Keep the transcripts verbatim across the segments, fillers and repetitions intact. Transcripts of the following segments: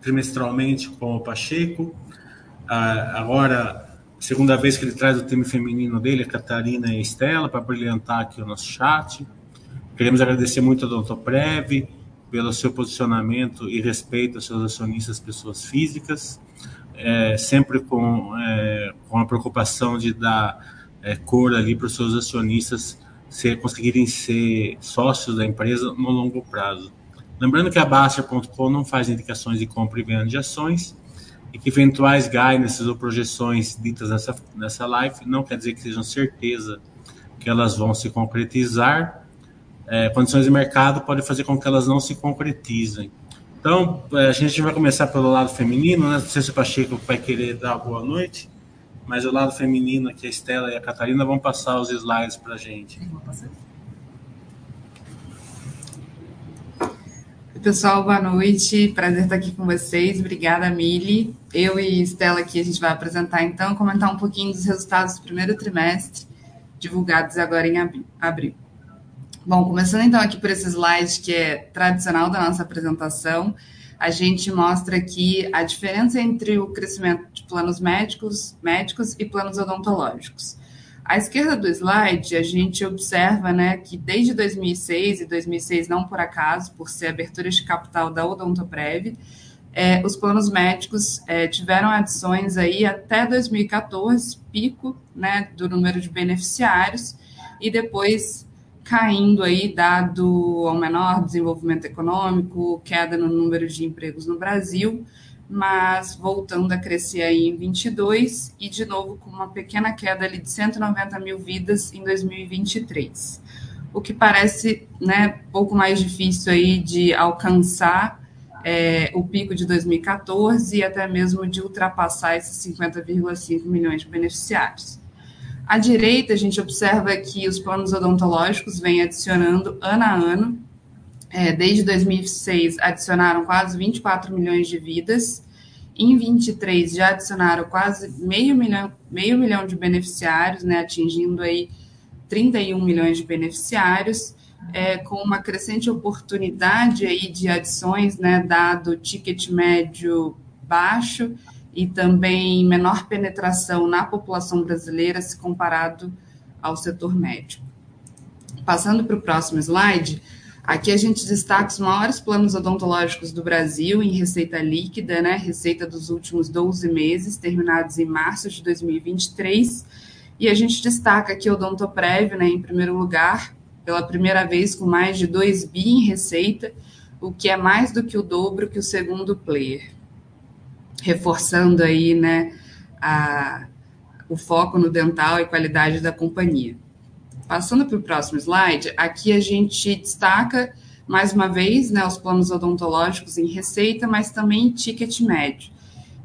trimestralmente com o Pacheco. Ah, agora, segunda vez que ele traz o time feminino dele, a Catarina e a Estela, para brilhantar aqui o nosso chat. Queremos agradecer muito ao Odontoprev pelo seu posicionamento e respeito aos seus acionistas, pessoas físicas, é, sempre com, é, com a preocupação de dar é, cor ali para os seus acionistas se conseguirem ser sócios da empresa no longo prazo. Lembrando que a Baxter ponto com não faz indicações de compra e venda de ações e que eventuais guidances ou projeções ditas nessa, nessa live não quer dizer que sejam certeza que elas vão se concretizar. É, condições de mercado podem fazer com que elas não se concretizem. Então, a gente vai começar pelo lado feminino, né? Não sei se o Pacheco vai querer dar boa noite, mas o lado feminino aqui, a Estela e a Catarina vão passar os slides para a gente. Vou passar. Pessoal, boa noite, prazer estar aqui com vocês, obrigada Mili. Eu e Estela aqui a gente vai apresentar então, comentar um pouquinho dos resultados do primeiro trimestre, divulgados agora em abril. Bom, começando então aqui por esse slide que é tradicional da nossa apresentação, a gente mostra aqui a diferença entre o crescimento de planos médicos, médicos e planos odontológicos. À esquerda do slide, a gente observa, né, que desde dois mil e seis, e dois mil e seis não por acaso, por ser abertura de capital da Odontoprev, eh, os planos médicos eh, tiveram adições aí até dois mil e quatorze, pico, né, do número de beneficiários, e depois caindo aí, dado ao menor desenvolvimento econômico, queda no número de empregos no Brasil, mas voltando a crescer aí em vinte e dois e, de novo, com uma pequena queda ali de cento e noventa mil vidas em dois mil e vinte e três. O que parece, né, pouco mais difícil aí de alcançar é, o pico de dois mil e quatorze e até mesmo de ultrapassar esses cinquenta vírgula cinco milhões de beneficiários. À direita, a gente observa que os planos odontológicos vêm adicionando ano a ano. É, desde dois mil e seis, adicionaram quase vinte e quatro milhões de vidas. Em vinte e três, já adicionaram quase meio milhão, meio milhão de beneficiários, né, atingindo aí trinta e um milhões de beneficiários, é, com uma crescente oportunidade aí de adições, né, dado o ticket médio baixo, e também menor penetração na população brasileira se comparado ao setor médico. Passando para o próximo slide, aqui a gente destaca os maiores planos odontológicos do Brasil em receita líquida, né? Receita dos últimos doze meses, terminados em março de dois mil e vinte e três, e a gente destaca aqui o Odontoprev, né, em primeiro lugar, pela primeira vez com mais de dois bi em receita, o que é mais do que o dobro que o segundo player. Reforçando aí, né, a, o foco no dental e qualidade da companhia. Passando para o próximo slide, aqui a gente destaca, mais uma vez, né, os planos odontológicos em receita, mas também em ticket médio.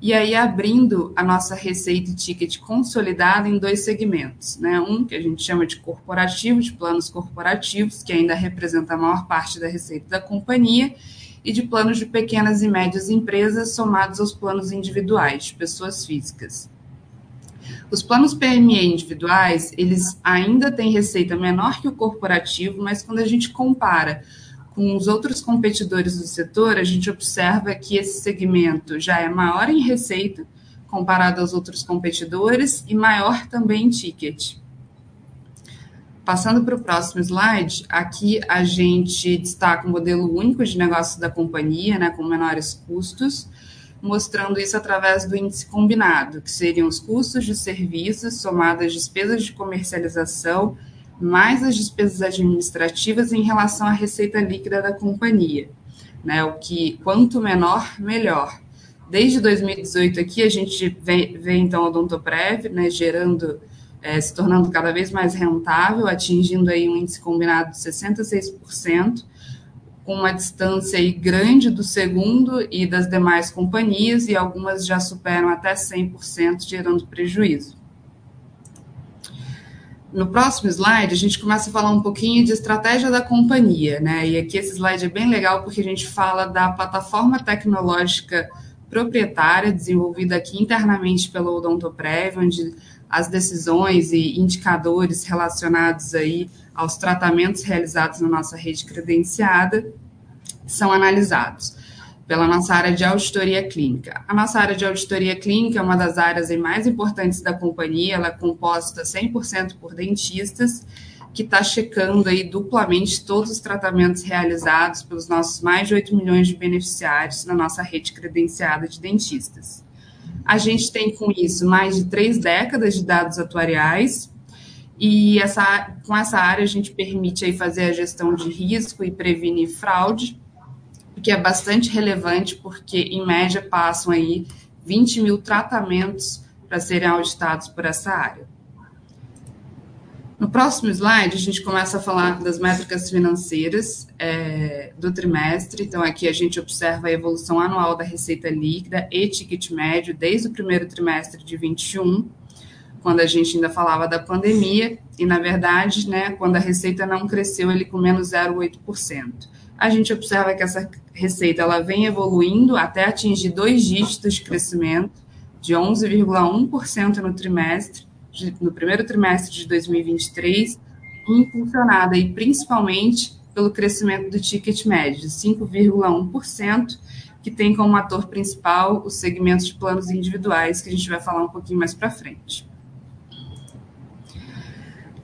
E aí abrindo a nossa receita e ticket consolidada em dois segmentos, né, um que a gente chama de corporativo, de planos corporativos, que ainda representa a maior parte da receita da companhia, e de planos de pequenas e médias empresas somados aos planos individuais, de pessoas físicas. Os planos P M E individuais, eles ainda têm receita menor que o corporativo, mas quando a gente compara com os outros competidores do setor, a gente observa que esse segmento já é maior em receita, comparado aos outros competidores, e maior também em ticket. Passando para o próximo slide, aqui a gente destaca um modelo único de negócio da companhia, né, com menores custos, mostrando isso através do índice combinado, que seriam os custos de serviços somados às despesas de comercialização, mais as despesas administrativas em relação à receita líquida da companhia, né, o que quanto menor, melhor. Desde dois mil e dezoito aqui a gente vê, vê então o Odontoprev, né, gerando... É, se tornando cada vez mais rentável, atingindo aí um índice combinado de sessenta e seis por cento, com uma distância aí grande do segundo e das demais companhias, e algumas já superam até cem por cento, gerando prejuízo. No próximo slide, a gente começa a falar um pouquinho de estratégia da companhia, né? E aqui esse slide é bem legal porque a gente fala da plataforma tecnológica proprietária, desenvolvida aqui internamente pelo Odontoprev, onde as decisões e indicadores relacionados aí aos tratamentos realizados na nossa rede credenciada são analisados. pela nossa área de auditoria clínica. A nossa área de auditoria clínica é uma das áreas mais importantes da companhia, ela é composta cem por cento por dentistas, que está checando aí duplamente todos os tratamentos realizados pelos nossos mais de oito milhões de beneficiários na nossa rede credenciada de dentistas. A gente tem com isso mais de três décadas de dados atuariais e essa, com essa área a gente permite aí fazer a gestão de risco e prevenir fraude, o que é bastante relevante porque, em média, passam aí vinte mil tratamentos para serem auditados por essa área. No próximo slide, a gente começa a falar das métricas financeiras é, do trimestre. Então, aqui a gente observa a evolução anual da receita líquida e ticket médio desde o primeiro trimestre de vinte e um, quando a gente ainda falava da pandemia. E, na verdade, né, quando a receita não cresceu, ele com menos zero vírgula oito por cento. A gente observa que essa receita ela vem evoluindo até atingir dois dígitos de crescimento, de onze vírgula um por cento no trimestre, no primeiro trimestre de dois mil e vinte e três, impulsionada e principalmente pelo crescimento do ticket médio, de cinco vírgula um por cento, que tem como ator principal os segmentos de planos individuais, que a gente vai falar um pouquinho mais para frente.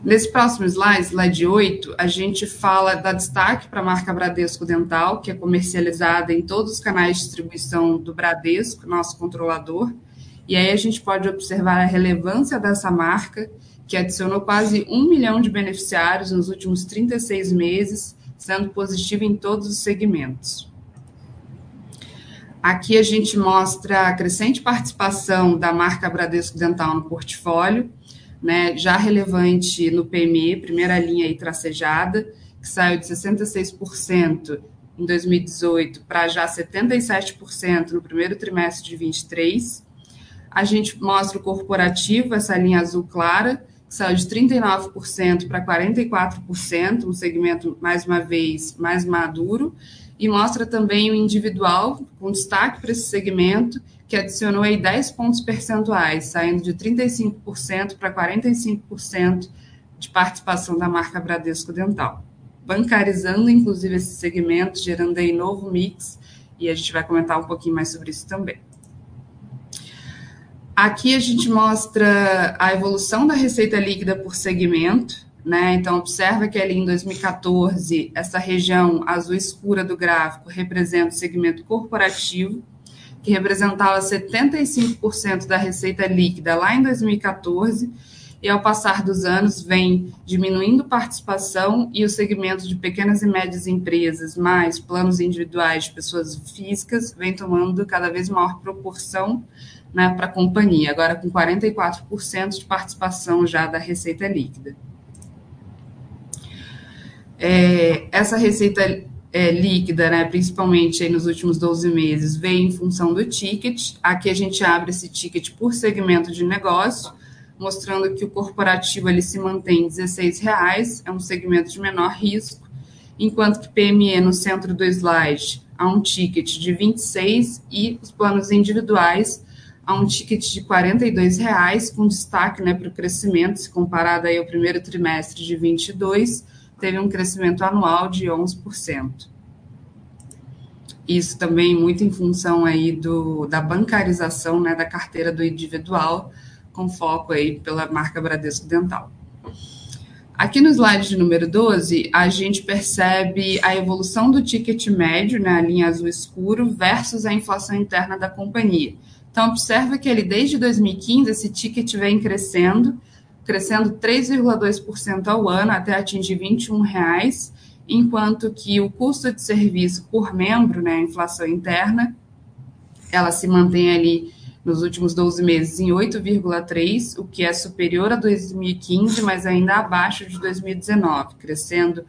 Nesse próximo slide, slide oito, a gente fala da destaque para a marca Bradesco Dental, que é comercializada em todos os canais de distribuição do Bradesco, nosso controlador. E aí a gente pode observar a relevância dessa marca, que adicionou quase um milhão de beneficiários nos últimos trinta e seis meses, sendo positiva em todos os segmentos. Aqui a gente mostra a crescente participação da marca Bradesco Dental no portfólio, né, já relevante no P M E, primeira linha aí tracejada, que saiu de sessenta e seis por cento em dois mil e dezoito para já setenta e sete por cento no primeiro trimestre de vinte e três. A gente mostra o corporativo, essa linha azul clara, que saiu de trinta e nove por cento para quarenta e quatro por cento, um segmento, mais uma vez, mais maduro. E mostra também o individual, com destaque para esse segmento, que adicionou aí dez pontos percentuais, saindo de trinta e cinco por cento para quarenta e cinco por cento de participação da marca Bradesco Dental. Bancarizando, inclusive, esse segmento, gerando aí novo mix, e a gente vai comentar um pouquinho mais sobre isso também. Aqui a gente mostra a evolução da receita líquida por segmento, né? Então, observa que ali em dois mil e quatorze, essa região azul escura do gráfico representa o segmento corporativo, que representava setenta e cinco por cento da receita líquida lá em dois mil e quatorze, e ao passar dos anos vem diminuindo participação e o segmento de pequenas e médias empresas, mais planos individuais de pessoas físicas, vem tomando cada vez maior proporção, né, para a companhia, agora com quarenta e quatro por cento de participação já da receita líquida. É, essa receita é, líquida, né, principalmente aí nos últimos doze meses, veio em função do ticket. Aqui a gente abre esse ticket por segmento de negócio, mostrando que o corporativo ele se mantém em dezesseis reais, é um segmento de menor risco, enquanto que P M E no centro do slide há um ticket de vinte e seis reais e os planos individuais a um ticket de quarenta e dois reais, com destaque, né, para o crescimento, se comparado aí ao primeiro trimestre de vinte e dois, teve um crescimento anual de onze por cento. Isso também muito em função aí do, da bancarização, né, da carteira do individual, com foco aí pela marca Bradesco Dental. Aqui no slide de número doze, a gente percebe a evolução do ticket médio, né, a linha azul escuro, versus a inflação interna da companhia. Então, observa que ele, desde dois mil e quinze, esse ticket vem crescendo, crescendo três vírgula dois por cento ao ano até atingir vinte e um reais, enquanto que o custo de serviço por membro, né, a inflação interna, ela se mantém ali nos últimos doze meses em oito vírgula três por cento, o que é superior a dois mil e quinze, mas ainda abaixo de dois mil e dezenove, crescendo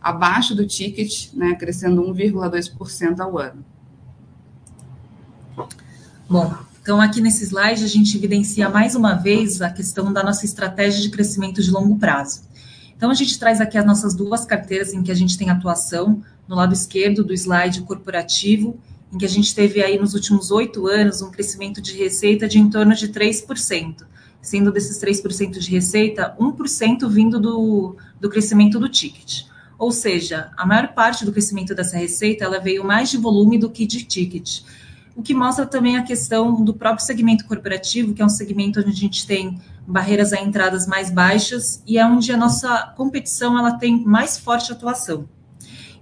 abaixo do ticket, né, crescendo um vírgula dois por cento ao ano. Bom, então aqui nesse slide a gente evidencia mais uma vez a questão da nossa estratégia de crescimento de longo prazo. Então a gente traz aqui as nossas duas carteiras em que a gente tem atuação, no lado esquerdo do slide corporativo, em que a gente teve aí nos últimos oito anos um crescimento de receita de em torno de três por cento, sendo desses três por cento de receita, um por cento vindo do, do crescimento do ticket. Ou seja, a maior parte do crescimento dessa receita ela veio mais de volume do que de ticket. O que mostra também a questão do próprio segmento corporativo, que é um segmento onde a gente tem barreiras a entradas mais baixas e é onde a nossa competição ela tem mais forte atuação.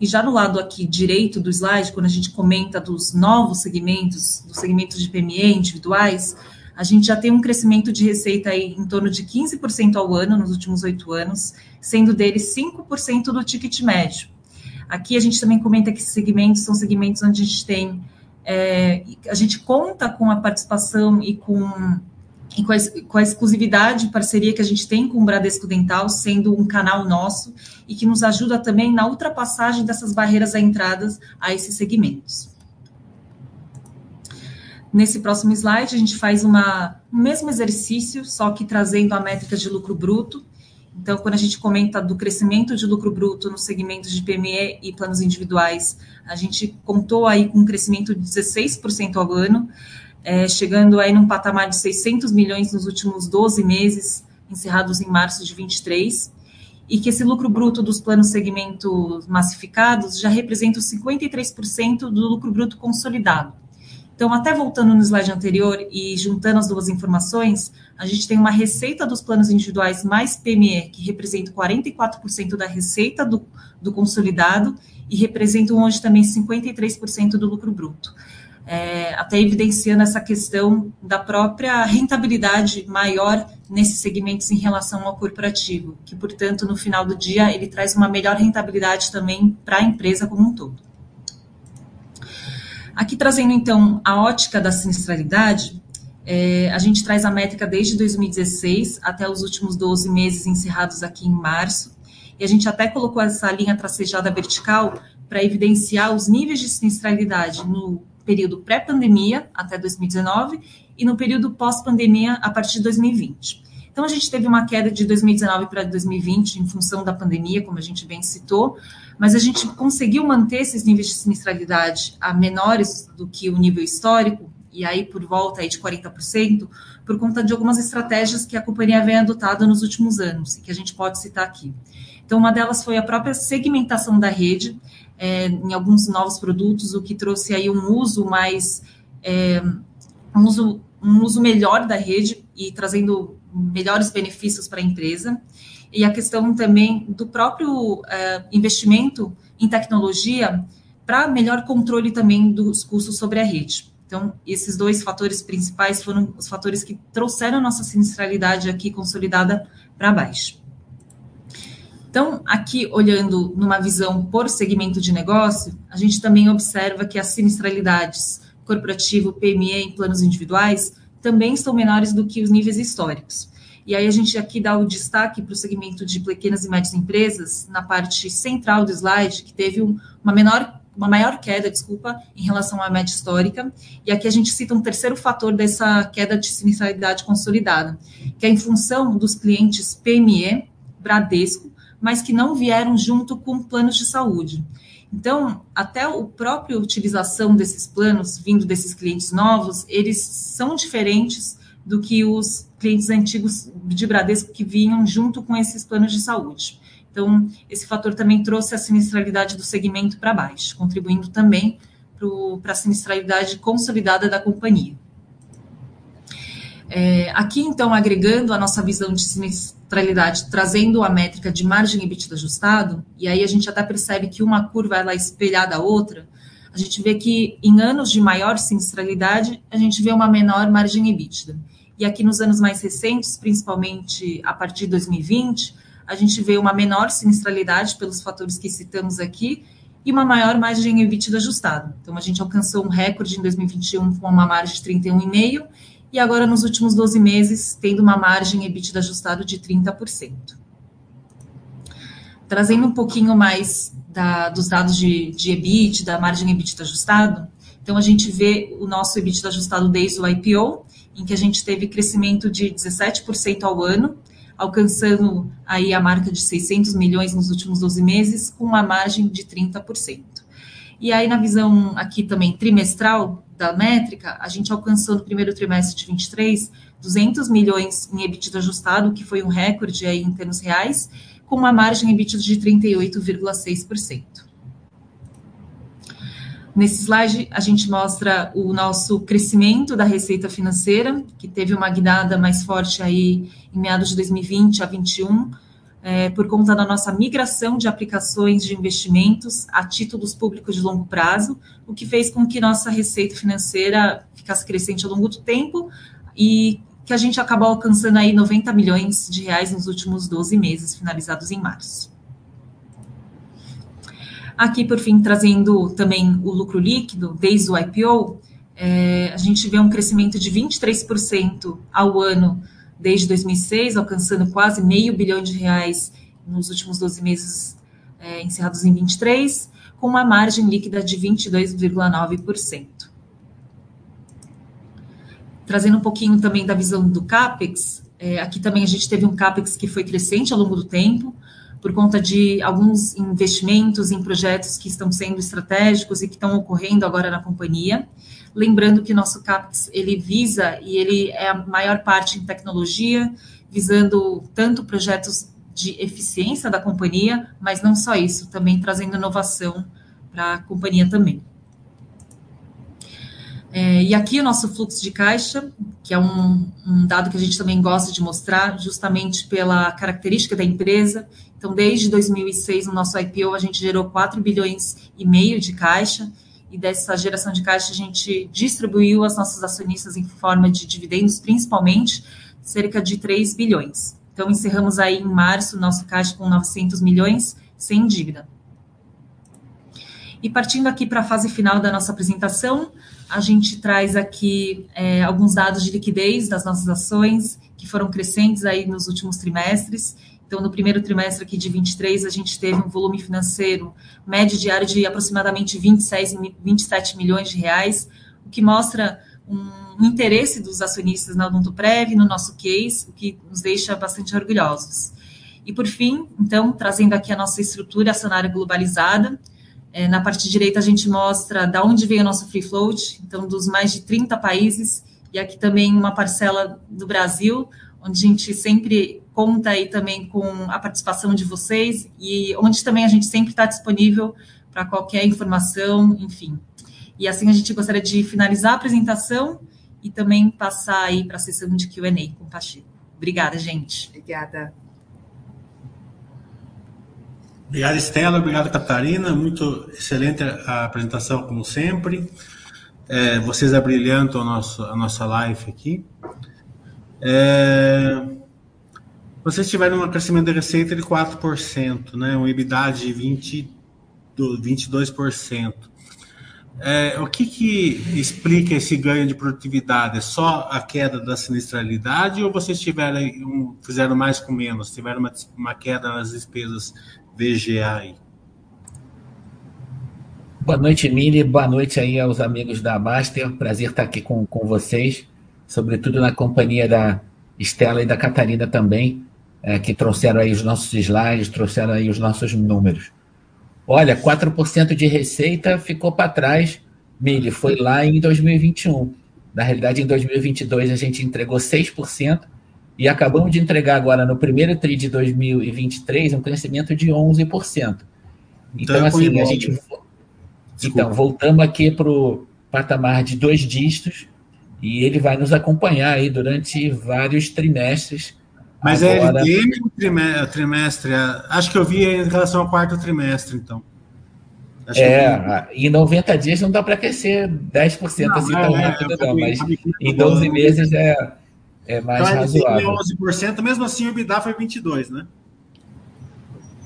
E já no lado aqui direito do slide, quando a gente comenta dos novos segmentos, dos segmentos de P M E individuais, a gente já tem um crescimento de receita aí em torno de quinze por cento ao ano nos últimos oito anos, sendo dele cinco por cento do ticket médio. Aqui a gente também comenta que esses segmentos são segmentos onde a gente tem, é, a gente conta com a participação e com, e com, a, com a exclusividade e parceria que a gente tem com o Bradesco Dental, sendo um canal nosso e que nos ajuda também na ultrapassagem dessas barreiras à entrada a esses segmentos. Nesse próximo slide, a gente faz uma, o mesmo exercício, só que trazendo a métrica de lucro bruto. Então, quando a gente comenta do crescimento de lucro bruto nos segmentos de P M E e planos individuais, a gente contou aí com um crescimento de dezesseis por cento ao ano, é, chegando aí num patamar de seiscentos milhões nos últimos doze meses, encerrados em março de vinte e três, e que esse lucro bruto dos planos segmentos massificados já representa cinquenta e três por cento do lucro bruto consolidado. Então, até voltando no slide anterior e juntando as duas informações, a gente tem uma receita dos planos individuais mais P M E, que representa quarenta e quatro por cento da receita do, do consolidado e representam hoje também cinquenta e três por cento do lucro bruto. É, até evidenciando essa questão da própria rentabilidade maior nesses segmentos em relação ao corporativo, que, portanto, no final do dia, ele traz uma melhor rentabilidade também para a empresa como um todo. Aqui trazendo, então, a ótica da sinistralidade, é, a gente traz a métrica desde dois mil e dezesseis até os últimos doze meses encerrados aqui em março, e a gente até colocou essa linha tracejada vertical para evidenciar os níveis de sinistralidade no período pré-pandemia até dois mil e dezenove e no período pós-pandemia a partir de dois mil e vinte. Então, a gente teve uma queda de dois mil e dezenove para dois mil e vinte em função da pandemia, como a gente bem citou, mas a gente conseguiu manter esses níveis de sinistralidade a menores do que o nível histórico, e aí por volta aí de quarenta por cento, por conta de algumas estratégias que a companhia vem adotando nos últimos anos, e que a gente pode citar aqui. Então, uma delas foi a própria segmentação da rede, é, em alguns novos produtos, o que trouxe aí um uso mais, é, um uso, um uso melhor da rede e trazendo melhores benefícios para a empresa, e a questão também do próprio eh, investimento em tecnologia para melhor controle também dos custos sobre a rede. Então, esses dois fatores principais foram os fatores que trouxeram a nossa sinistralidade aqui consolidada para baixo. Então, aqui olhando numa visão por segmento de negócio, a gente também observa que as sinistralidades corporativo, P M E em planos individuais também são menores do que os níveis históricos. E aí a gente aqui dá o destaque para o segmento de pequenas e médias empresas, na parte central do slide, que teve uma, menor, uma maior queda, desculpa, em relação à média histórica. E aqui a gente cita um terceiro fator dessa queda de sinistralidade consolidada, que é em função dos clientes P M E, Bradesco, mas que não vieram junto com planos de saúde. Então, até a própria utilização desses planos, vindo desses clientes novos, eles são diferentes do que os clientes antigos de Bradesco que vinham junto com esses planos de saúde. Então, esse fator também trouxe a sinistralidade do segmento para baixo, contribuindo também para a sinistralidade consolidada da companhia. É, aqui, então, agregando a nossa visão de sinistralidade, trazendo a métrica de margem EBITDA ajustado, e aí a gente até percebe que uma curva ela é espelhada à outra, a gente vê que em anos de maior sinistralidade, a gente vê uma menor margem EBITDA. E aqui nos anos mais recentes, principalmente a partir de dois mil e vinte, a gente vê uma menor sinistralidade pelos fatores que citamos aqui, e uma maior margem EBITDA ajustada. Então, a gente alcançou um recorde em dois mil e vinte e um com uma margem de trinta e um vírgula cinco por cento, e agora nos últimos doze meses, tendo uma margem EBITDA ajustada de trinta por cento. Trazendo um pouquinho mais da, dos dados de, de EBITDA, da margem EBITDA ajustado, então a gente vê o nosso EBITDA ajustado desde o I P O, em que a gente teve crescimento de dezessete por cento ao ano, alcançando aí a marca de seiscentos milhões nos últimos doze meses, com uma margem de trinta por cento. E aí na visão aqui também trimestral, da métrica, a gente alcançou no primeiro trimestre de vinte e três, duzentos milhões em EBITDA ajustado, que foi um recorde aí em termos reais, com uma margem EBITDA de trinta e oito vírgula seis por cento. Nesse slide, a gente mostra o nosso crescimento da receita financeira, que teve uma guinada mais forte aí em meados de dois mil e vinte a vinte e um, é, por conta da nossa migração de aplicações de investimentos a títulos públicos de longo prazo, o que fez com que nossa receita financeira ficasse crescente ao longo do tempo e que a gente acabou alcançando aí noventa milhões de reais nos últimos doze meses, finalizados em março. Aqui, por fim, trazendo também o lucro líquido, desde o I P O, é, a gente vê um crescimento de vinte e três por cento ao ano desde dois mil e seis, alcançando quase meio bilhão de reais nos últimos doze meses, é, encerrados em vinte e três, com uma margem líquida de vinte e dois vírgula nove por cento. Trazendo um pouquinho também da visão do CAPEX, é, aqui também a gente teve um CAPEX que foi crescente ao longo do tempo, por conta de alguns investimentos em projetos que estão sendo estratégicos e que estão ocorrendo agora na companhia. Lembrando que o nosso CAPEX, ele visa, e ele é a maior parte em tecnologia, visando tanto projetos de eficiência da companhia, mas não só isso, também trazendo inovação para a companhia também. É, e aqui o nosso fluxo de caixa, que é um, um dado que a gente também gosta de mostrar, justamente pela característica da empresa. Então, desde dois mil e seis, no nosso I P O, a gente gerou quatro bilhões e meio de caixa, e dessa geração de caixa a gente distribuiu aos nossos acionistas em forma de dividendos, principalmente, cerca de três bilhões. Então, encerramos aí em março o nosso caixa com novecentos milhões, sem dívida. E partindo aqui para a fase final da nossa apresentação, a gente traz aqui é, alguns dados de liquidez das nossas ações, que foram crescentes aí nos últimos trimestres. Então, no primeiro trimestre aqui de vinte e três, a gente teve um volume financeiro médio diário de aproximadamente vinte e seis, vinte e sete milhões de reais, o que mostra um interesse dos acionistas na Odontoprev, no nosso case, o que nos deixa bastante orgulhosos. E, por fim, então, trazendo aqui a nossa estrutura acionária globalizada, na parte direita a gente mostra de onde veio o nosso free float, então dos mais de trinta países, e aqui também uma parcela do Brasil, onde a gente sempre conta aí também com a participação de vocês, e onde também a gente sempre está disponível para qualquer informação, enfim. E assim a gente gostaria de finalizar a apresentação e também passar aí para a sessão de Q and A com o Pacheco. Obrigada, gente. Obrigada. Obrigado, Estela. Obrigado, Catarina. Muito excelente a apresentação, como sempre. É, vocês abrilhantam a nossa, a nossa live aqui. É, vocês tiveram um crescimento de receita de quatro por cento, né? Um EBITDA de vinte, vinte e dois por cento. É, o que, que explica esse ganho de produtividade? É só a queda da sinistralidade ou vocês tiveram, fizeram mais com menos? Tiveram uma, uma queda nas despesas V G A? Boa noite, Mili. Boa noite aí aos amigos da Master. Prazer estar aqui com, com vocês, sobretudo na companhia da Estela e da Catarina também, é, que trouxeram aí os nossos slides, trouxeram aí os nossos números. Olha, quatro por cento de receita ficou para trás, Mili, foi lá em dois mil e vinte e um. Na realidade, em dois mil e vinte e dois, a gente entregou seis por cento e acabamos de entregar agora, no primeiro tri de dois mil e vinte e três, um crescimento de onze por cento. Então, então assim, a gente... Desculpa. Então, voltamos aqui para o patamar de dois dígitos e ele vai nos acompanhar aí durante vários trimestres. Mas agora, é L D M ou trimestre, trimestre? Acho que eu vi em relação ao quarto trimestre, então. Acho é, em noventa dias não dá para crescer dez por cento não, assim tão rápido, é, não, não, mas em doze meses é, é mais então, razoável. onze por cento, mesmo assim o EBITDA foi vinte e dois por cento, né?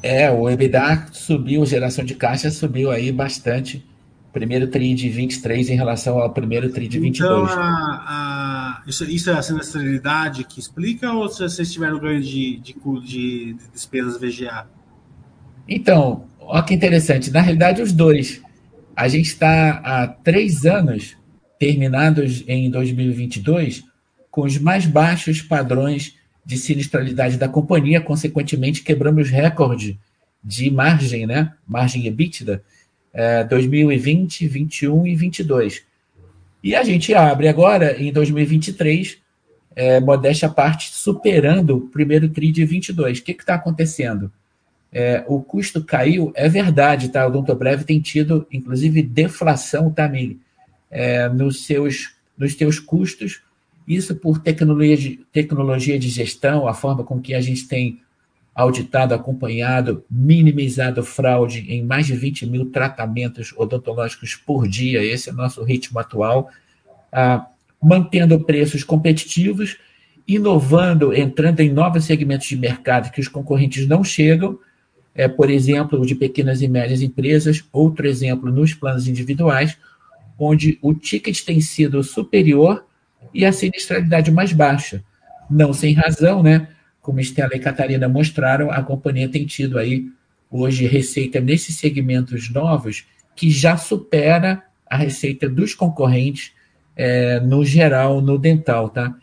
É, o EBITDA subiu, geração de caixa subiu aí bastante. Primeiro tri de vinte e três em relação ao primeiro tri de vinte e dois. Então, a, a, isso, isso é a sinistralidade que explica ou se vocês tiveram ganho de, de, de despesas V G A? Então, olha que interessante. Na realidade, os dois. A gente está há três anos, terminados em dois mil e vinte e dois, com os mais baixos padrões de sinistralidade da companhia. Consequentemente, quebramos recorde de margem, né? Margem EBITDA. É, dois mil e vinte, vinte e um e vinte e dois. E a gente abre agora, em dois mil e vinte e três, é, modéstia à parte, superando o primeiro tri de vinte e dois. O que está acontecendo? É, o custo caiu, é verdade, tá? O Odontoprev tem tido, inclusive, deflação, tá, Mili? É, nos seus, nos teus custos, isso por tecnologia de, tecnologia de gestão, a forma com que a gente tem auditado, acompanhado, minimizado fraude em mais de vinte mil tratamentos odontológicos por dia, esse é o nosso ritmo atual, ah, mantendo preços competitivos, inovando, entrando em novos segmentos de mercado que os concorrentes não chegam, é, por exemplo, de pequenas e médias empresas, outro exemplo nos planos individuais, onde o ticket tem sido superior e a sinistralidade mais baixa. Não sem razão, né? Como Estela e Catarina mostraram, a companhia tem tido aí hoje receita nesses segmentos novos que já supera a receita dos concorrentes é, no geral, no dental, tá?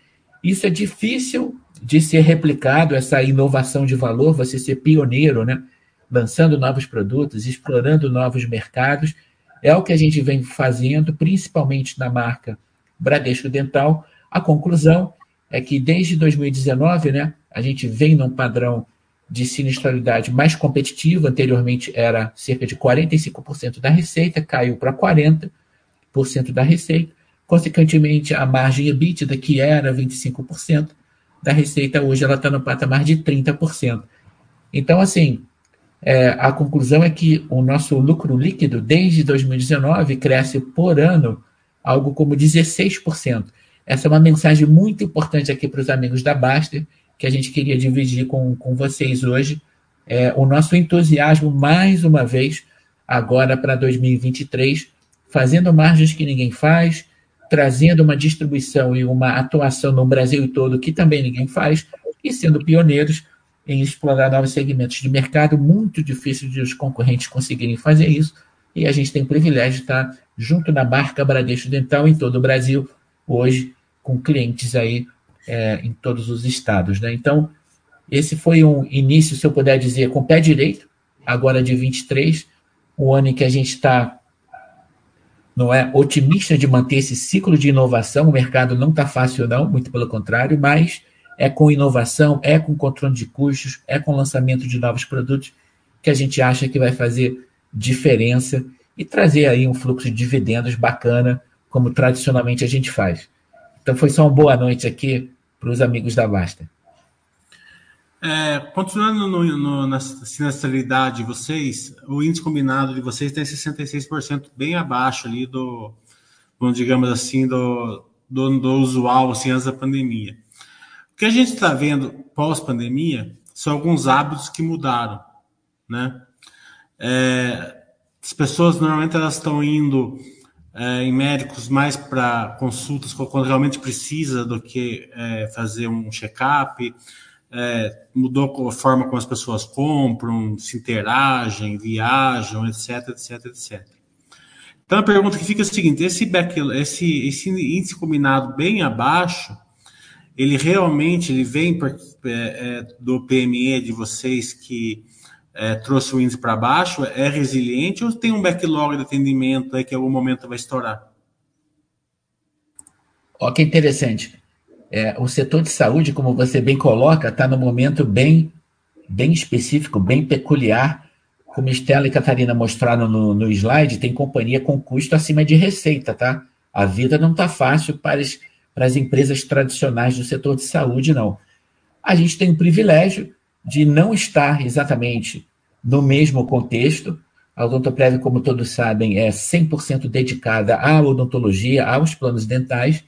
Isso é difícil de ser replicado, essa inovação de valor, você ser pioneiro, né? Lançando novos produtos, explorando novos mercados, é o que a gente vem fazendo, principalmente na marca Bradesco Dental. A conclusão é que desde dois mil e dezenove, né, a gente vem num padrão de sinistralidade mais competitivo, anteriormente era cerca de quarenta e cinco por cento da receita, caiu para quarenta por cento da receita, consequentemente a margem EBITDA, que era vinte e cinco por cento da receita, hoje ela está no patamar de trinta por cento. Então, assim, é, a conclusão é que o nosso lucro líquido desde dois mil e dezenove cresce por ano algo como dezesseis por cento. Essa é uma mensagem muito importante aqui para os amigos da Baxter, que a gente queria dividir com, com vocês hoje, é, o nosso entusiasmo, mais uma vez, agora para dois mil e vinte e três, fazendo margens que ninguém faz, trazendo uma distribuição e uma atuação no Brasil todo que também ninguém faz, e sendo pioneiros em explorar novos segmentos de mercado, muito difícil de os concorrentes conseguirem fazer isso, e a gente tem o privilégio de estar junto na marca Bradesco Dental em todo o Brasil, hoje, com clientes aí, É, em todos os estados, né? Então, esse foi um início, se eu puder dizer, com o pé direito, agora de vinte e três, um ano em que a gente está, não é, otimista de manter esse ciclo de inovação, o mercado não está fácil não, muito pelo contrário, mas é com inovação, é com controle de custos, é com lançamento de novos produtos que a gente acha que vai fazer diferença e trazer aí um fluxo de dividendos bacana, como tradicionalmente a gente faz. Então, foi só uma boa noite aqui para os amigos da Basta. É, continuando no, no, na sinistralidade de vocês, o índice combinado de vocês tem sessenta e seis por cento, bem abaixo ali do, do digamos assim, do, do, do usual, assim, antes da pandemia. O que a gente está vendo pós-pandemia são alguns hábitos que mudaram, né? É, as pessoas, normalmente, elas estão indo... É, em médicos mais para consultas quando realmente precisa do que é, fazer um check-up, é, mudou a forma como as pessoas compram, se interagem, viajam, etc, etc, et cetera. Então a pergunta que fica é a seguinte, esse, back, esse, esse índice combinado bem abaixo, ele realmente ele vem por, é, é, do P M E de vocês que... É, trouxe o índice para baixo, é resiliente ou tem um backlog de atendimento aí que em algum momento vai estourar? Ó, que interessante. É, o setor de saúde, como você bem coloca, está num momento bem, bem específico, bem peculiar. Como Estela e Catarina mostraram no, no slide, tem companhia com custo acima de receita, tá? A vida não está fácil para as, para as empresas tradicionais do setor de saúde, não. A gente tem um privilégio de não estar exatamente no mesmo contexto. A Odontoprev, como todos sabem, é cem por cento dedicada à odontologia, aos planos dentais,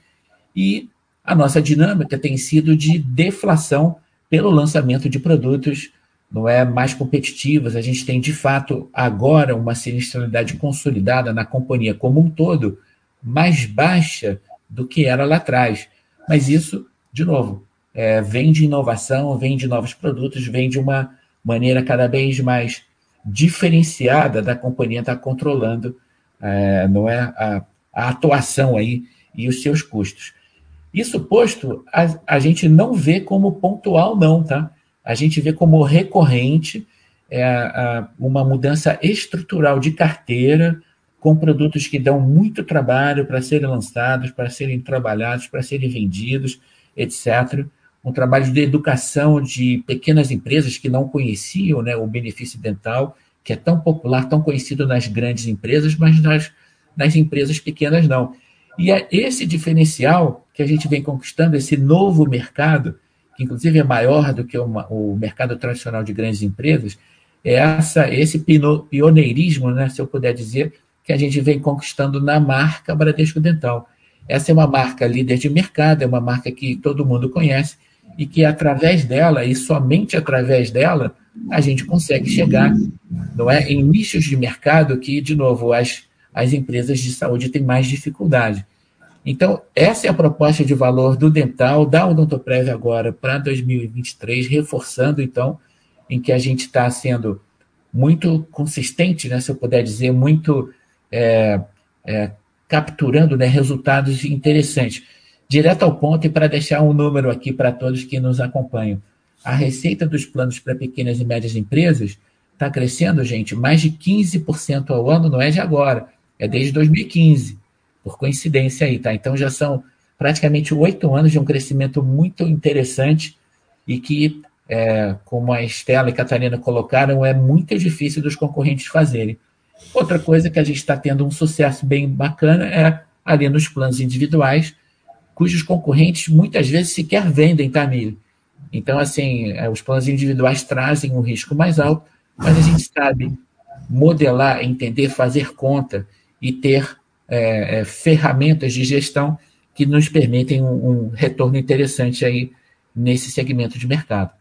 e a nossa dinâmica tem sido de deflação pelo lançamento de produtos, não é, mais competitivos. A gente tem, de fato, agora uma sinistralidade consolidada na companhia como um todo, mais baixa do que era lá atrás. Mas isso, de novo, É, vem de inovação, vem de novos produtos, vem de uma maneira cada vez mais diferenciada da companhia estar controlando é, não é, a, a atuação aí e os seus custos. Isso posto, a, a gente não vê como pontual não, tá? A gente vê como recorrente é, a, uma mudança estrutural de carteira com produtos que dão muito trabalho para serem lançados, para serem trabalhados, para serem vendidos, et cetera um trabalho de educação de pequenas empresas que não conheciam, né, o benefício dental, que é tão popular, tão conhecido nas grandes empresas, mas nas, nas empresas pequenas não. E é esse diferencial que a gente vem conquistando, esse novo mercado, que inclusive é maior do que uma, o mercado tradicional de grandes empresas, é essa, esse pioneirismo, né, se eu puder dizer, que a gente vem conquistando na marca Bradesco Dental. Essa é uma marca líder de mercado, é uma marca que todo mundo conhece, e que através dela, e somente através dela, a gente consegue chegar, não é, em nichos de mercado que, de novo, as, as empresas de saúde têm mais dificuldade. Então, essa é a proposta de valor do dental, da Odontoprev agora para dois mil e vinte e três, reforçando, então, em que a gente está sendo muito consistente, né, se eu puder dizer, muito é, é, capturando, né, resultados interessantes. Direto ao ponto, e para deixar um número aqui para todos que nos acompanham, a receita dos planos para pequenas e médias empresas está crescendo, gente, mais de quinze por cento ao ano, não é de agora, é desde dois mil e quinze, por coincidência aí, tá? Então já são praticamente oito anos de um crescimento muito interessante e que, é, como a Estela e a Catarina colocaram, é muito difícil dos concorrentes fazerem. Outra coisa que a gente está tendo um sucesso bem bacana é ali nos planos individuais, cujos concorrentes muitas vezes sequer vendem, tá, Mili? Então, assim, os planos individuais trazem um risco mais alto, mas a gente sabe modelar, entender, fazer conta e ter é, é, ferramentas de gestão que nos permitem um, um retorno interessante aí nesse segmento de mercado.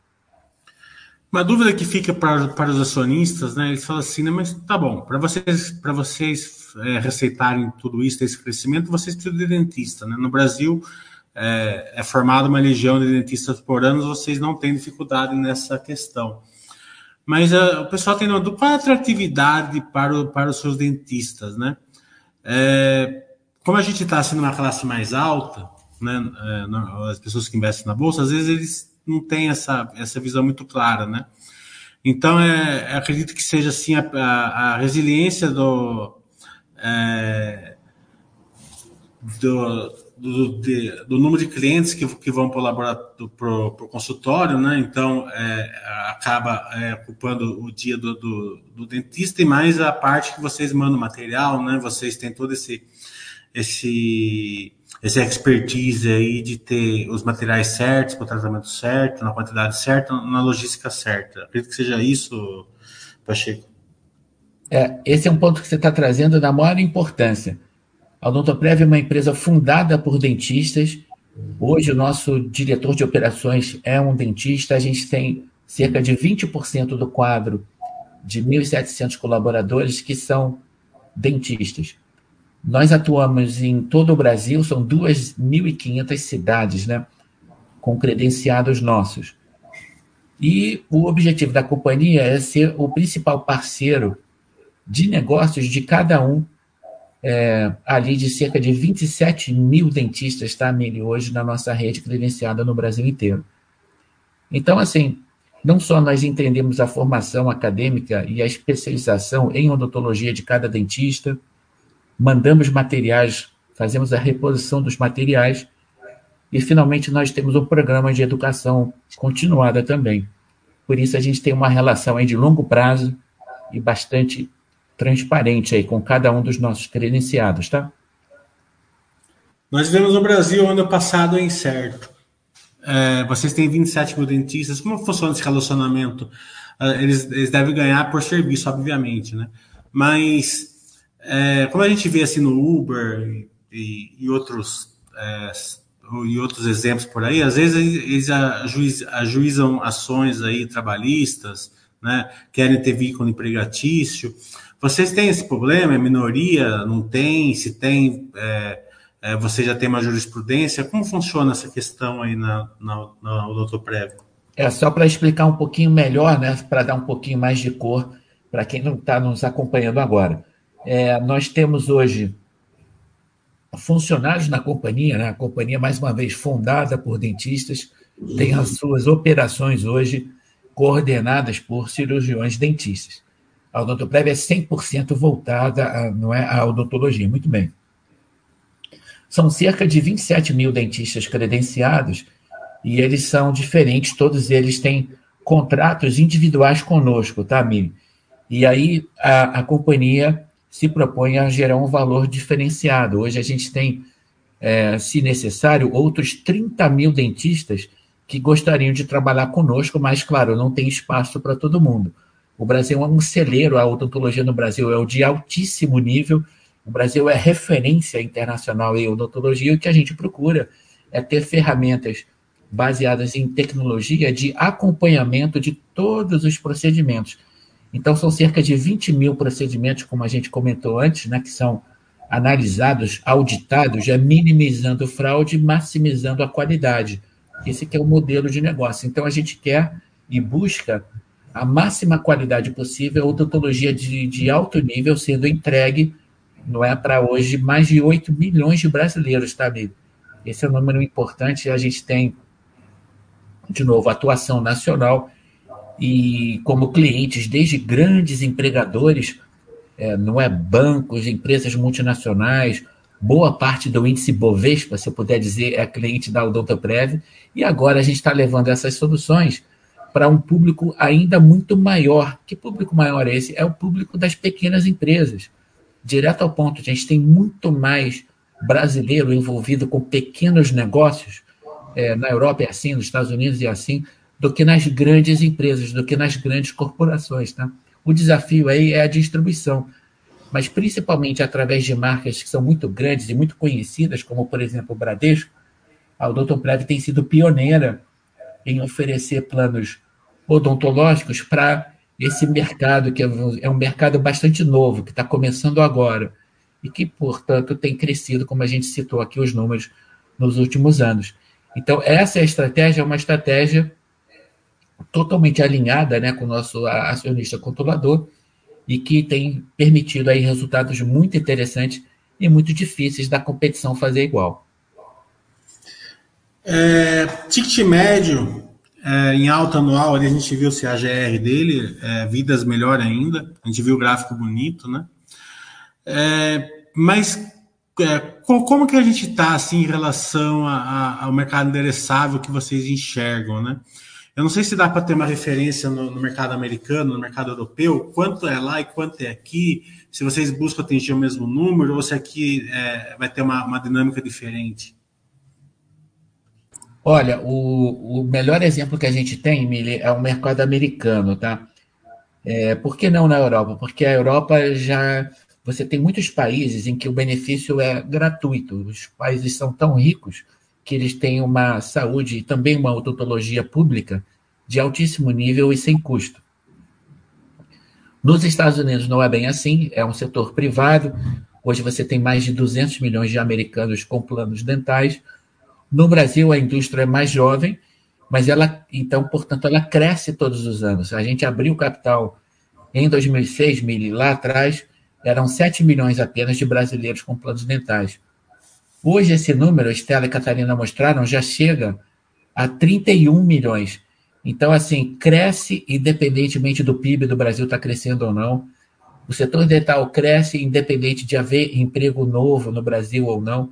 Uma dúvida que fica para, para os acionistas, né? Eles falam assim, né, mas tá bom, para vocês, para vocês é, receitarem tudo isso, esse crescimento, vocês precisam de dentista, né? No Brasil... É, é formada uma legião de dentistas por anos, vocês não têm dificuldade nessa questão. Mas a, o pessoal tem uma dupla atratividade para, o, para os seus dentistas, né? É, como a gente está sendo assim, uma classe mais alta, né? É, não, as pessoas que investem na bolsa, às vezes eles não têm essa, essa visão muito clara, né? Então, é, acredito que seja assim a, a, a resiliência do... É, do Do, de, do número de clientes que, que vão para o consultório, né? Então, é, acaba é, ocupando o dia do, do, do dentista e mais a parte que vocês mandam material, né? Vocês têm todo esse, esse, esse expertise aí de ter os materiais certos, para o tratamento certo, na quantidade certa, na logística certa. Acredito que seja isso, Pacheco. É, esse é um ponto que você está trazendo da maior importância. A Odontoprev é uma empresa fundada por dentistas. Hoje, o nosso diretor de operações é um dentista. A gente tem cerca de vinte por cento do quadro de mil e setecentos colaboradores que são dentistas. Nós atuamos em todo o Brasil, são duas mil e quinhentas cidades, né, com credenciados nossos. E o objetivo da companhia é ser o principal parceiro de negócios de cada um. É, ali de cerca de vinte e sete mil dentistas, tá, Mili, hoje na nossa rede credenciada no Brasil inteiro. Então, assim, não só nós entendemos a formação acadêmica e a especialização em odontologia de cada dentista, mandamos materiais, fazemos a reposição dos materiais e, finalmente, nós temos um programa de educação continuada também. Por isso, a gente tem uma relação aí de longo prazo e bastante transparente aí com cada um dos nossos credenciados, tá? Nós vivemos no Brasil ano passado em certo. É, vocês têm vinte e sete mil dentistas. Como funciona esse relacionamento? Eles, eles devem ganhar por serviço, obviamente, né? Mas, é, como a gente vê assim no Uber e, e, outros, é, e outros exemplos por aí, às vezes eles ajuiz, ajuizam ações aí trabalhistas, né? Querem ter vínculo empregatício. Vocês têm esse problema? É minoria? Não tem? Se tem, é, é, você já tem uma jurisprudência? Como funciona essa questão aí na, na, na Odontoprev? É só para explicar um pouquinho melhor, né? Para dar um pouquinho mais de cor para quem não está nos acompanhando agora. É, nós temos hoje funcionários na companhia, né? A companhia, mais uma vez, fundada por dentistas, tem as suas operações hoje coordenadas por cirurgiões dentistas. A Odontoprev é cem por cento voltada a, não é, à odontologia. Muito bem. São cerca de vinte e sete mil dentistas credenciados e eles são diferentes, todos eles têm contratos individuais conosco, tá, Mili? E aí a, a companhia se propõe a gerar um valor diferenciado. Hoje a gente tem, é, se necessário, outros trinta mil dentistas que gostariam de trabalhar conosco, mas, claro, não tem espaço para todo mundo. O Brasil é um celeiro, a odontologia no Brasil é de altíssimo nível, o Brasil é referência internacional em odontologia, e o que a gente procura é ter ferramentas baseadas em tecnologia de acompanhamento de todos os procedimentos. Então, são cerca de vinte mil procedimentos, como a gente comentou antes, né, que são analisados, auditados, já minimizando fraude, maximizando a qualidade. Esse que é o modelo de negócio. Então, a gente quer e busca a máxima qualidade possível, odontologia de, de alto nível sendo entregue, não é, para hoje, mais de oito milhões de brasileiros, tá, amigo? Esse é um número importante. A gente tem, de novo, atuação nacional e como clientes desde grandes empregadores, é, não é, bancos, empresas multinacionais, boa parte do índice Bovespa, se eu puder dizer, é cliente da Odontoprev, e agora a gente está levando essas soluções para um público ainda muito maior. Que público maior é esse? É o público das pequenas empresas. Direto ao ponto, a gente tem muito mais brasileiro envolvido com pequenos negócios, é, na Europa é assim, nos Estados Unidos é assim, do que nas grandes empresas, do que nas grandes corporações, tá? O desafio aí é a distribuição, mas principalmente através de marcas que são muito grandes e muito conhecidas, como, por exemplo, o Bradesco. A Odontoprev tem sido pioneira em oferecer planos odontológicos para esse mercado, que é um mercado bastante novo, que está começando agora, e que, portanto, tem crescido, como a gente citou aqui os números, nos últimos anos. Então, essa estratégia é uma estratégia totalmente alinhada, né, com o nosso acionista controlador, e que tem permitido aí resultados muito interessantes e muito difíceis da competição fazer igual. É, ticket médio, é, em alta anual, ali a gente viu se a G R dele, é, vidas melhor ainda, a gente viu o gráfico bonito, né? É, mas é, como que a gente está assim, em relação a, a, ao mercado endereçável que vocês enxergam, né? Eu não sei se dá para ter uma referência no, no mercado americano, no mercado europeu, quanto é lá e quanto é aqui, se vocês buscam atingir o mesmo número, ou se aqui é, vai ter uma, uma dinâmica diferente. Olha, o, o melhor exemplo que a gente tem, Mili, é o mercado americano, tá? É, por que não na Europa? Porque a Europa já... Você tem muitos países em que o benefício é gratuito, os países são tão ricos que eles têm uma saúde e também uma odontologia pública de altíssimo nível e sem custo. Nos Estados Unidos não é bem assim, é um setor privado. Hoje você tem mais de duzentos milhões de americanos com planos dentais. No Brasil, a indústria é mais jovem, mas ela, então, portanto, ela cresce todos os anos. A gente abriu o capital em dois mil e seis, Mili, lá atrás, eram sete milhões apenas de brasileiros com planos dentais. Hoje, esse número, a Estela e a Catarina mostraram, já chega a trinta e um milhões. Então, assim, cresce independentemente do P I B do Brasil estar crescendo ou não. O setor dental cresce independente de haver emprego novo no Brasil ou não.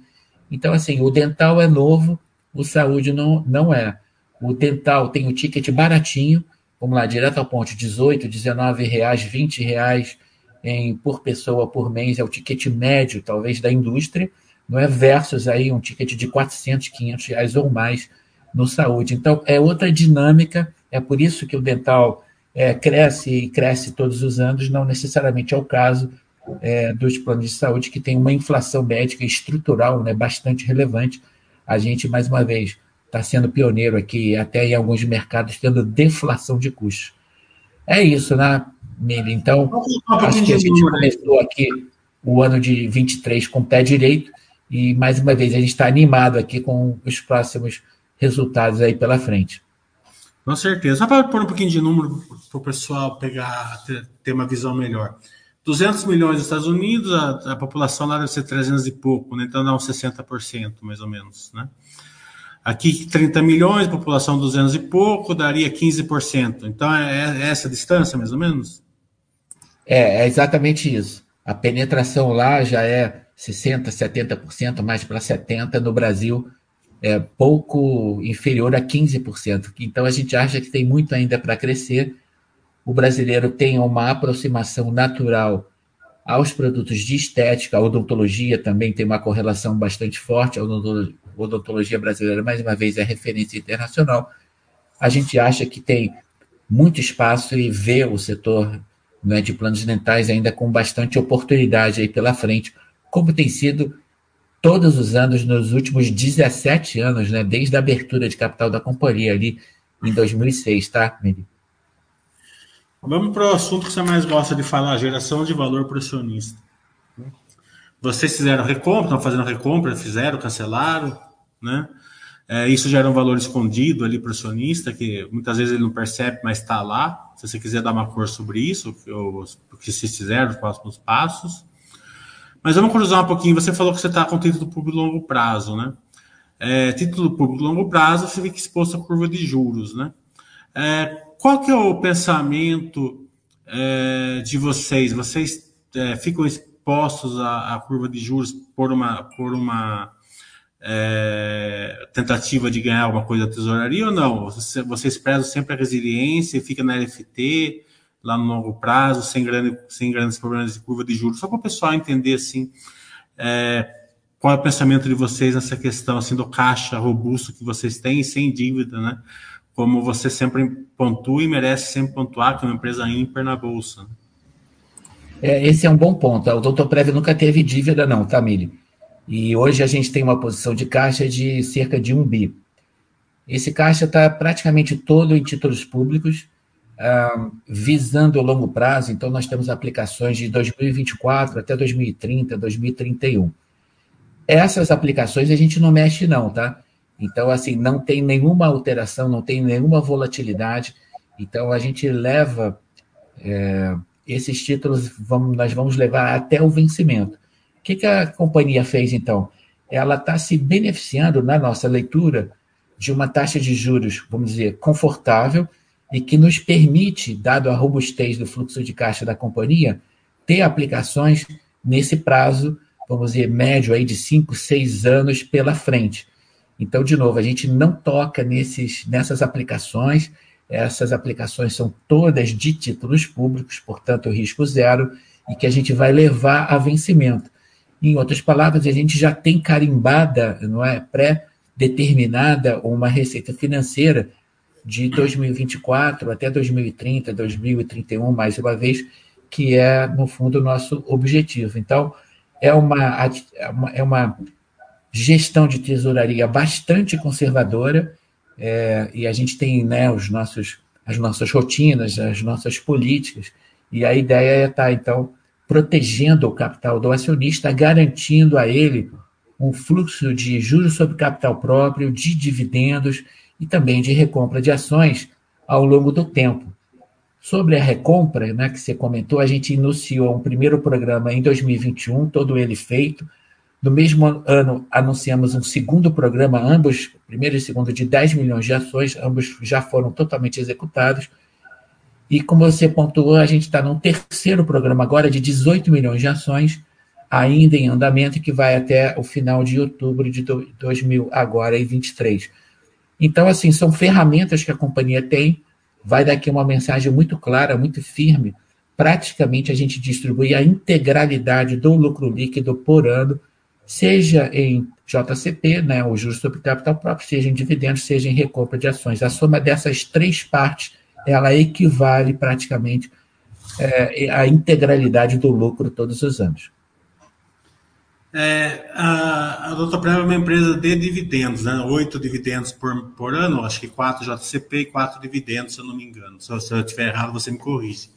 Então, assim, o dental é novo, o saúde não, não é. O dental tem o ticket baratinho, vamos lá, direto ao ponto, dezoito, dezenove reais, vinte reais em, por pessoa por mês, é o ticket médio, talvez, da indústria. Não é, versus aí um ticket de quatrocentos, quinhentos reais ou mais no saúde. Então, é outra dinâmica, é por isso que o dental é, cresce e cresce todos os anos, não necessariamente é o caso é, dos planos de saúde, que tem uma inflação médica estrutural, né, bastante relevante. A gente, mais uma vez, está sendo pioneiro aqui, até em alguns mercados, tendo deflação de custos. É isso, né, Mili? Então, acho que a gente começou aqui o ano de vinte e três com o pé direito, e, mais uma vez, a gente está animado aqui com os próximos resultados aí pela frente. Com certeza. Só para pôr um pouquinho de número para o pessoal pegar, ter, ter uma visão melhor. duzentos milhões nos Estados Unidos, a, a população lá deve ser trezentos e pouco, né? Então dá uns sessenta por cento, mais ou menos, né? Aqui, trinta milhões, população duzentos e pouco, daria quinze por cento. Então é, é essa a distância, mais ou menos? É, é exatamente isso. A penetração lá já é sessenta por cento, setenta por cento, mais para setenta por cento. No Brasil, é pouco inferior a quinze por cento. Então, a gente acha que tem muito ainda para crescer. O brasileiro tem uma aproximação natural aos produtos de estética, a odontologia também tem uma correlação bastante forte, a odontologia brasileira, mais uma vez, é referência internacional. A gente acha que tem muito espaço e vê o setor, né, de planos dentais ainda com bastante oportunidade aí pela frente, como tem sido todos os anos, nos últimos dezessete anos, né, desde a abertura de capital da companhia ali em dois mil e seis, tá, Mili? Vamos para o assunto que você mais gosta de falar, geração de valor para o acionista. Vocês fizeram recompra, estão fazendo recompra, fizeram, cancelaram, né? É, isso gera um valor escondido ali para o acionista, que muitas vezes ele não percebe, mas está lá. Se você quiser dar uma cor sobre isso, o que vocês fizeram, os próximos passos. Mas vamos cruzar um pouquinho. Você falou que você está com título público longo prazo, né? É, título público longo prazo, você fica exposto à curva de juros, né? É, qual que é o pensamento é, de vocês? Vocês é, ficam expostos à, à curva de juros por uma, por uma é, tentativa de ganhar alguma coisa da tesouraria ou não? Vocês, vocês prezam sempre a resiliência, fica na L F T, lá no longo prazo, sem, grande, sem grandes problemas de curva de juros? Só para o pessoal entender assim, é, qual é o pensamento de vocês nessa questão assim, do caixa robusto que vocês têm, sem dívida, né? Como você sempre pontua e merece sempre pontuar, que é uma empresa ímpar na Bolsa. É, esse é um bom ponto. O Odontoprev nunca teve dívida não, tá, Mili? E hoje a gente tem uma posição de caixa de cerca de um bi. Esse caixa está praticamente todo em títulos públicos, ah, visando o longo prazo. Então, nós temos aplicações de dois mil e vinte e quatro até dois mil e trinta, dois mil e trinta e um. Essas aplicações a gente não mexe não, tá? Então, assim, não tem nenhuma alteração, não tem nenhuma volatilidade. Então, a gente leva é, esses títulos, vamos, nós vamos levar até o vencimento. O que, que a companhia fez, então? Ela está se beneficiando, na nossa leitura, de uma taxa de juros, vamos dizer, confortável e que nos permite, dado a robustez do fluxo de caixa da companhia, ter aplicações nesse prazo, vamos dizer, médio aí de cinco, seis anos pela frente. Então, de novo, a gente não toca nesses, nessas aplicações. Essas aplicações são todas de títulos públicos, portanto, risco zero, e que a gente vai levar a vencimento. Em outras palavras, a gente já tem carimbada, não é, pré-determinada uma receita financeira de dois mil e vinte e quatro até dois mil e trinta, dois mil e trinta e um, mais uma vez, que é, no fundo, o nosso objetivo. Então, é uma... É uma gestão de tesouraria bastante conservadora, é, e a gente tem, né, os nossos, as nossas rotinas, as nossas políticas, e a ideia é estar, então, protegendo o capital do acionista, garantindo a ele um fluxo de juros sobre capital próprio, de dividendos e também de recompra de ações ao longo do tempo. Sobre a recompra, né, que você comentou, a gente iniciou um primeiro programa em dois mil e vinte e um, todo ele feito. No mesmo ano, anunciamos um segundo programa, ambos, primeiro e segundo, de dez milhões de ações, ambos já foram totalmente executados. E, como você pontuou, a gente está num terceiro programa agora de dezoito milhões de ações, ainda em andamento, que vai até o final de outubro de dois mil e vinte e três. Então, assim, são ferramentas que a companhia tem, vai daqui uma mensagem muito clara, muito firme. Praticamente, a gente distribui a integralidade do lucro líquido por ano, seja em J C P, né, o juros sobre capital próprio, seja em dividendos, seja em recompra de ações. A soma dessas três partes, ela equivale praticamente é, à integralidade do lucro todos os anos. É, a Odontoprev é uma empresa de dividendos, né? Oito dividendos por, por ano, acho que quatro J C P e quatro dividendos, se eu não me engano. Se eu, se eu estiver errado, você me corrige.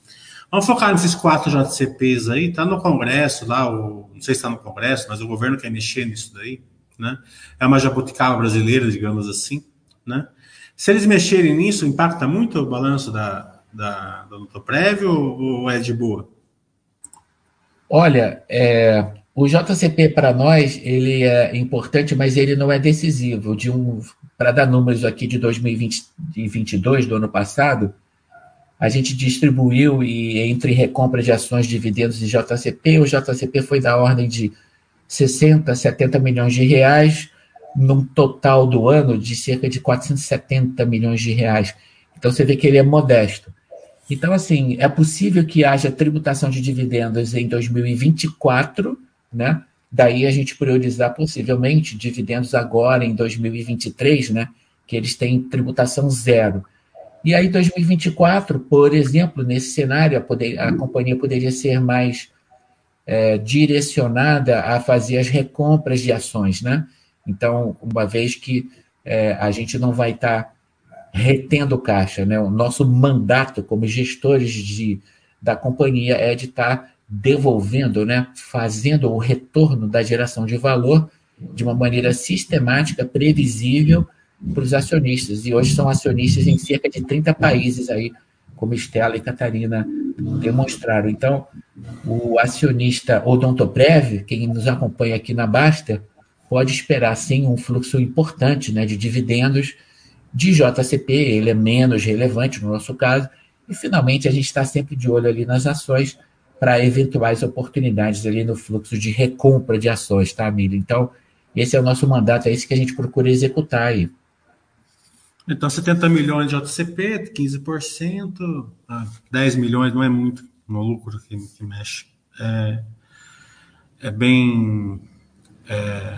Vamos focar nesses quatro J C Ps aí, está no Congresso lá, o, não sei se está no Congresso, mas o governo quer mexer nisso daí, né? É uma jabuticaba brasileira, digamos assim, né? Se eles mexerem nisso, impacta muito o balanço da, da, da Odontoprev ou, ou é de boa? Olha, é, o J C P para nós, ele é importante, mas ele não é decisivo. De um, para dar números aqui de dois mil e vinte e dois, do ano passado, a gente distribuiu, e entre recompra de ações, dividendos e J C P, o J C P foi da ordem de sessenta, setenta milhões de reais, num total do ano de cerca de quatrocentos e setenta milhões de reais. Então, você vê que ele é modesto. Então, assim, é possível que haja tributação de dividendos em dois mil e vinte e quatro, né? Daí a gente priorizar possivelmente dividendos agora em dois mil e vinte e três, né? Que eles têm tributação zero. E aí, dois mil e vinte e quatro, por exemplo, nesse cenário, a, poder, a companhia poderia ser mais é, direcionada a fazer as recompras de ações, né? Então, uma vez que é, a gente não vai estar tá retendo caixa, né? O nosso mandato como gestores de, da companhia é de estar tá devolvendo, né? Fazendo o retorno da geração de valor de uma maneira sistemática, previsível para os acionistas. E hoje são acionistas em cerca de trinta países, aí, como Estela e Catarina demonstraram. Então, o acionista Odontoprev, quem nos acompanha aqui na Baxter, pode esperar, sim, um fluxo importante, né, de dividendos de J C P, ele é menos relevante no nosso caso, e finalmente a gente está sempre de olho ali nas ações para eventuais oportunidades ali no fluxo de recompra de ações, tá, Mili? Então, esse é o nosso mandato, é isso que a gente procura executar aí. Então, setenta milhões de J C P, quinze por cento, tá? dez milhões, não é muito no lucro que, que mexe. É, é bem... É,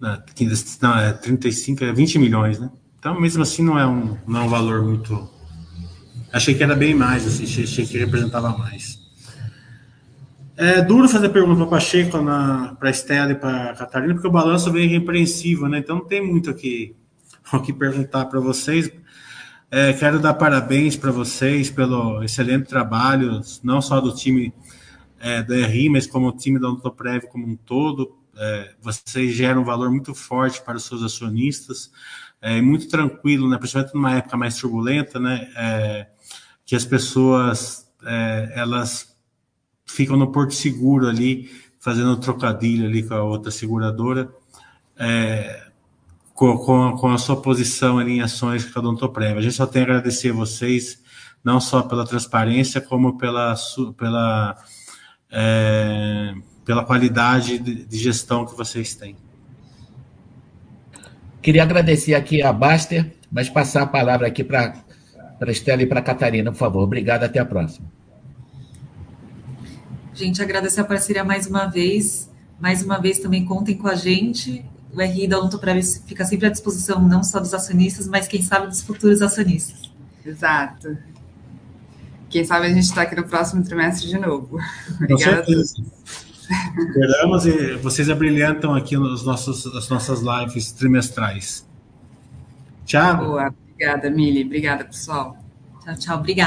Não, é trinta e cinco, é vinte milhões, né? Então, mesmo assim, não é um, não é um valor muito... Achei que era bem mais, assim, achei que representava mais. É duro fazer pergunta para Pacheco, para a Estela e para a Catarina, porque o balanço veio repreensível, né? Então, não tem muito o que, o que perguntar para vocês. É, quero dar parabéns para vocês pelo excelente trabalho, não só do time é, da R I, mas como o time da Odontoprev como um todo. É, vocês geram um valor muito forte para os seus acionistas, é muito tranquilo, né? Principalmente numa época mais turbulenta, né? É, que as pessoas é, elas ficam no porto seguro ali, fazendo um trocadilho ali com a outra seguradora, é, com, com, com a sua posição ali em ações que a Odontoprev. A gente só tem a agradecer a vocês, não só pela transparência, como pela... pela é, pela qualidade de gestão que vocês têm. Queria agradecer aqui a Baxter, mas passar a palavra aqui para a Estela e para a Catarina, por favor. Obrigado, até a próxima. Gente, agradecer a parceria mais uma vez. Mais uma vez também contem com a gente. O R I da Odontoprev fica sempre à disposição, não só dos acionistas, mas quem sabe dos futuros acionistas. Exato. Quem sabe a gente está aqui no próximo trimestre de novo. Obrigada a todos. Esperamos e vocês abrilhantam aqui nos nossos, as nossas lives trimestrais. Tchau. Boa, obrigada, Mili. Obrigada, pessoal. Tchau, tchau. Obrigada.